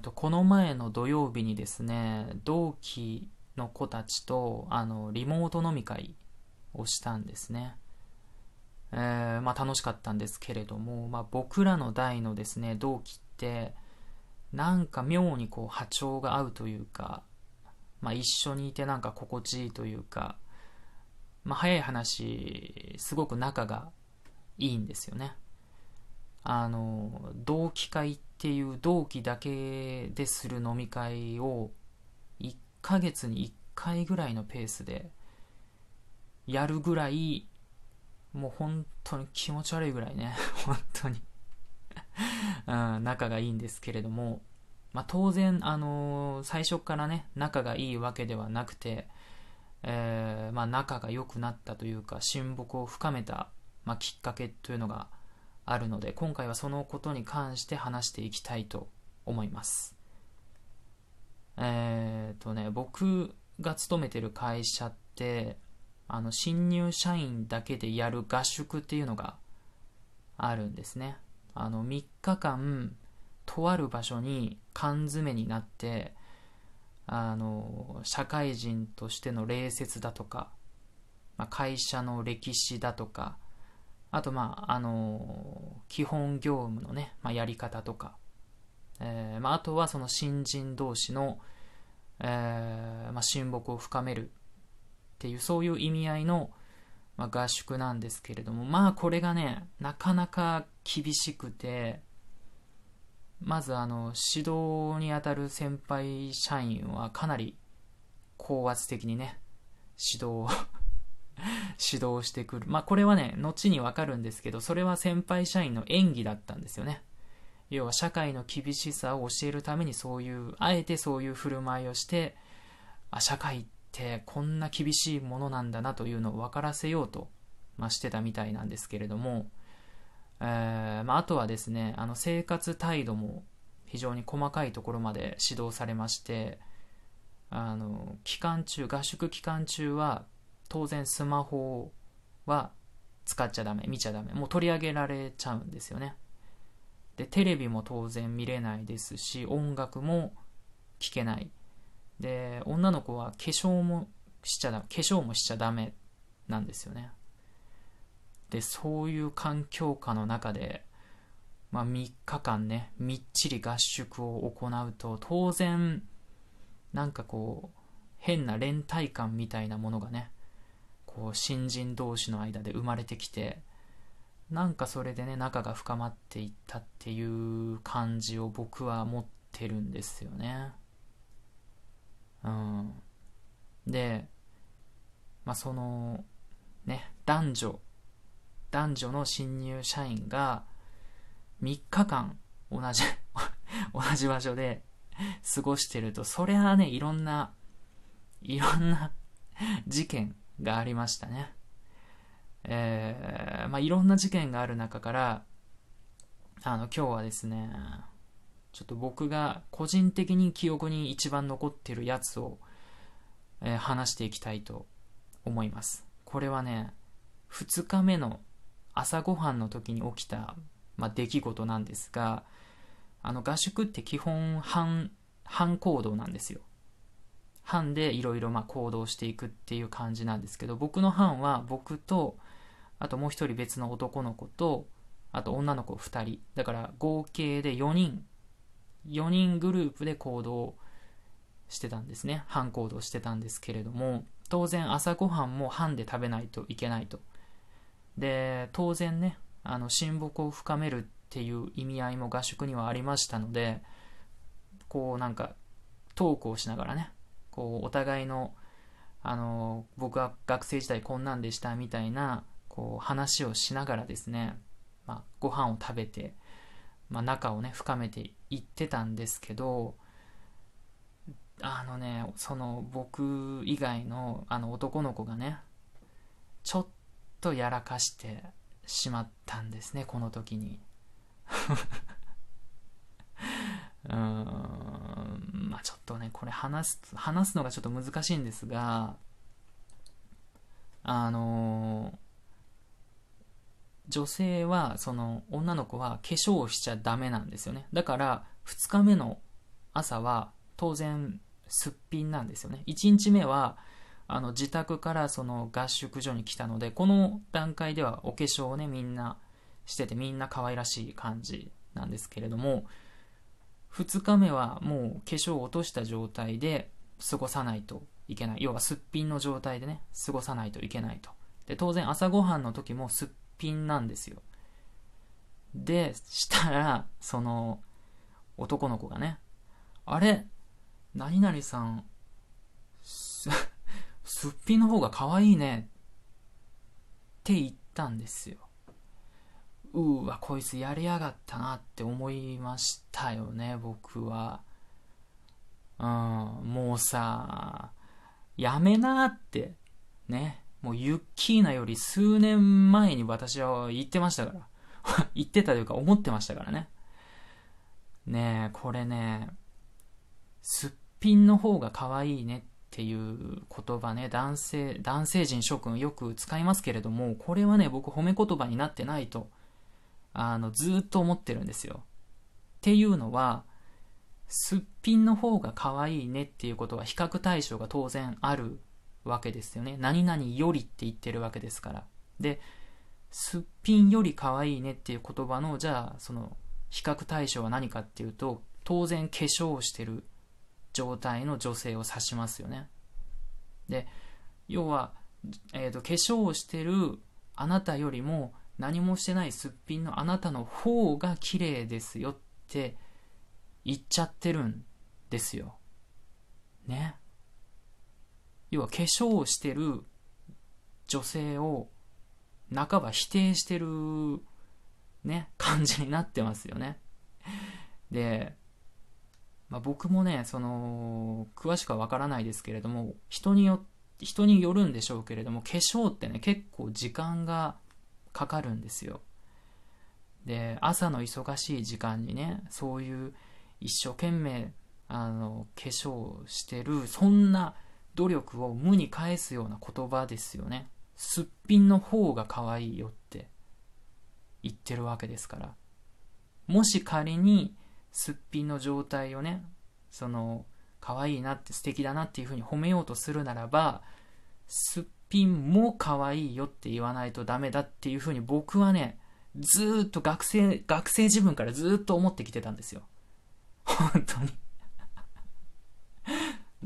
この前の土曜日にですね、同期の子たちとリモート飲み会をしたんですね。まあ楽しかったんですけれども、まあ、僕らの代のですね同期ってなんか妙にこう波長が合うというか、まあ、一緒にいてなんか心地いいというか、まあ、早い話すごく仲がいいんですよね。同期会っていう同期だけでする飲み会を1ヶ月に1回ぐらいのペースでやるぐらい、もう本当に気持ち悪いぐらいね本当に仲がいいんですけれども、まあ、当然、最初からね仲がいいわけではなくて、まあ、仲が良くなったというか親睦を深めた、まあ、きっかけというのがあるので、今回はそのことに関して話していきたいと思います。僕が勤めてる会社って新入社員だけでやる合宿っていうのがあるんですね。3日間とある場所に缶詰になって、社会人としての礼節だとか、まあ、会社の歴史だとか、あとまあ基本業務のね、まあ、やり方とか、まあ、あとはその新人同士の、まあ、親睦を深めるっていう、そういう意味合いの、まあ、合宿なんですけれども、まあこれがねなかなか厳しくて、まず指導にあたる先輩社員はかなり高圧的にね指導してくる。まあこれはね後にわかるんですけど、それは先輩社員の演技だったんですよね。要は社会の厳しさを教えるためにあえてそういう振る舞いをして、あ、社会ってこんな厳しいものなんだなというのを分からせようと、まあ、してたみたいなんですけれども、まあ、あとはですね生活態度も非常に細かいところまで指導されまして、合宿期間中は当然スマホは使っちゃダメ、見ちゃダメ、もう取り上げられちゃうんですよね。でテレビも当然見れないですし、音楽も聴けない。で女の子は化粧もしちゃダメなんですよね。でそういう環境下の中で、まあ、3日間ねみっちり合宿を行うと、当然なんかこう変な連帯感みたいなものがねこう新人同士の間で生まれてきて、なんかそれでね仲が深まっていったっていう感じを僕は持ってるんですよね。で、まあ、そのね男女の新入社員が3日間同じ場所で過ごしてると、それはねいろんな事件がありましたね。まあ、いろんな事件がある中から今日はですねちょっと僕が個人的に記憶に一番残ってるやつを、話していきたいと思います。これはね、2日目の朝ごはんの時に起きた、まあ、出来事なんですが、合宿って基本班行動なんですよ。班でいろいろまあ行動していくっていう感じなんですけど、僕の班は僕と、あともう一人別の男の子と、あと女の子2人。だから合計で4人グループで行動してたんですね。班行動してたんですけれども、当然朝ごはんも班で食べないといけないと。で当然ね親睦を深めるっていう意味合いも合宿にはありましたので、こうなんかトークをしながらねこうお互いの僕は学生時代こんなんでしたみたいなこう話をしながらですね、まあ、ご飯を食べて、まあ、仲をね深めて行ってたんですけど、その僕以外の男の子がねちょっとやらかしてしまったんですね、この時にまあちょっとねこれ話すのがちょっと難しいんですが、女性はその女の子は化粧をしちゃダメなんですよね。だから2日目の朝は当然すっぴんなんですよね。1日目は自宅からその合宿所に来たので、この段階ではお化粧をねみんなしてて、みんな可愛らしい感じなんですけれども、2日目はもう化粧を落とした状態で過ごさないといけない、要はすっぴんの状態でね過ごさないといけないと。で当然朝ごはんの時もすっぴんなんですよ。でしたらその男の子がね、あれ何々さん すっぴんの方が可愛いねって言ったんですよ。うーわ、こいつやりやがったなって思いましたよね、僕は。もうさ、やめなってね、もうユッキーナより数年前に私は言ってましたから言ってたというか思ってましたからね。ねえ、これね、すっぴんの方が可愛いねっていう言葉ね、男性陣諸君よく使いますけれども、これはね僕褒め言葉になってないとずっと思ってるんですよ。っていうのは、すっぴんの方が可愛いねっていうことは比較対象が当然あるわけですよね。何々よりって言ってるわけですから。ですっぴんより可愛いねっていう言葉の、じゃあその比較対象は何かっていうと、当然化粧をしてる状態の女性を指しますよね。で要は、化粧をしてるあなたよりも何もしてないすっぴんのあなたの方が綺麗ですよって言っちゃってるんですよね。要は化粧をしてる女性を半ば否定してるね感じになってますよね。で、僕もねその詳しくはわからないですけれども、人によるんでしょうけれども、化粧ってね結構時間がかかるんですよ。で朝の忙しい時間にね、そういう一生懸命化粧してる、そんな努力を無に返すような言葉ですよね。すっぴんの方が可愛いよって言ってるわけですから。もし仮にすっぴんの状態をね、その可愛いなって素敵だなっていう風に褒めようとするならば、すっぴんも可愛いよって言わないとダメだっていう風に僕はねずーっと学生自分からずーっと思ってきてたんですよ、本当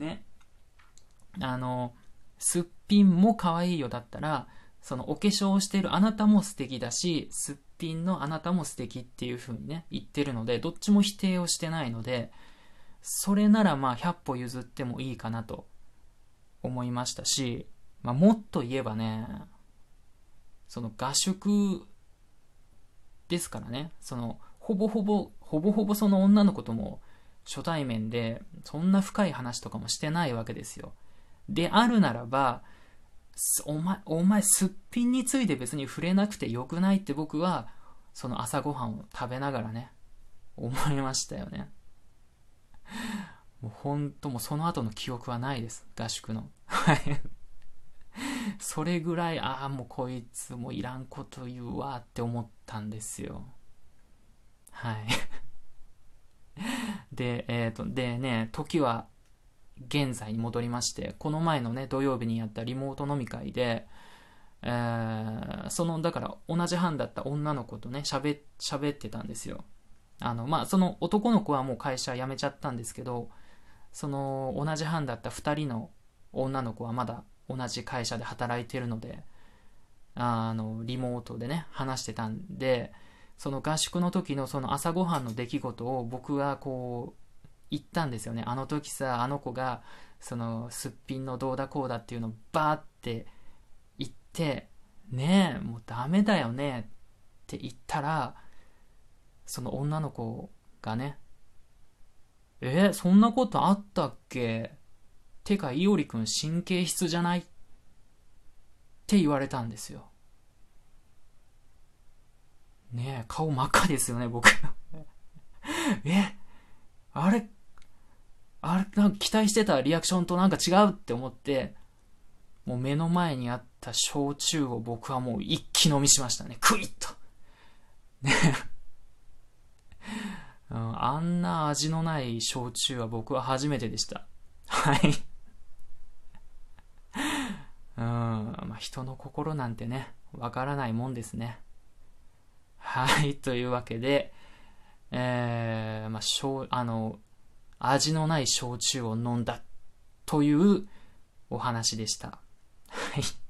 にね。すっぴんも可愛いよだったら、そのお化粧をしてるあなたも素敵だし、すっぴんのあなたも素敵っていう風にね言ってるので、どっちも否定をしてないので、それならまあ100歩譲ってもいいかなと思いましたし、もっと言えばね、その合宿ですからね、そのほぼほぼその女の子とも初対面でそんな深い話とかもしてないわけですよ。であるならば、お前すっぴんについて別に触れなくてよくないって僕はその朝ごはんを食べながらね思いましたよね。もう本当もうその後の記憶はないです、合宿のそれぐらい、ああもうこいつもいらんこと言うわって思ったんですよ、はいででね、時は現在に戻りまして、この前のね土曜日にやったリモート飲み会で、そのだから同じ班だった女の子とね喋ってたんですよ。その男の子はもう会社辞めちゃったんですけど、その同じ班だった2人の女の子はまだ同じ会社で働いてるので、リモートでね話してたんで、その合宿の時のその朝ごはんの出来事を僕がこう言ったんですよね。あの時さ、あの子がそのすっぴんのどうだこうだっていうのをバーって言ってね、えもうダメだよねって言ったら、その女の子がね、そんなことあったっけ、てかいおりくん神経質じゃないって言われたんですよね。え顔真っ赤ですよね僕あれなんか期待してたリアクションとなんか違うって思って、もう目の前にあった焼酎を僕はもう一気飲みしましたね、クイッとねあんな味のない焼酎は僕は初めてでした。はい。まあ、人の心なんてね、わからないもんですね。はい、というわけで、まあ、味のない焼酎を飲んだというお話でした。はい。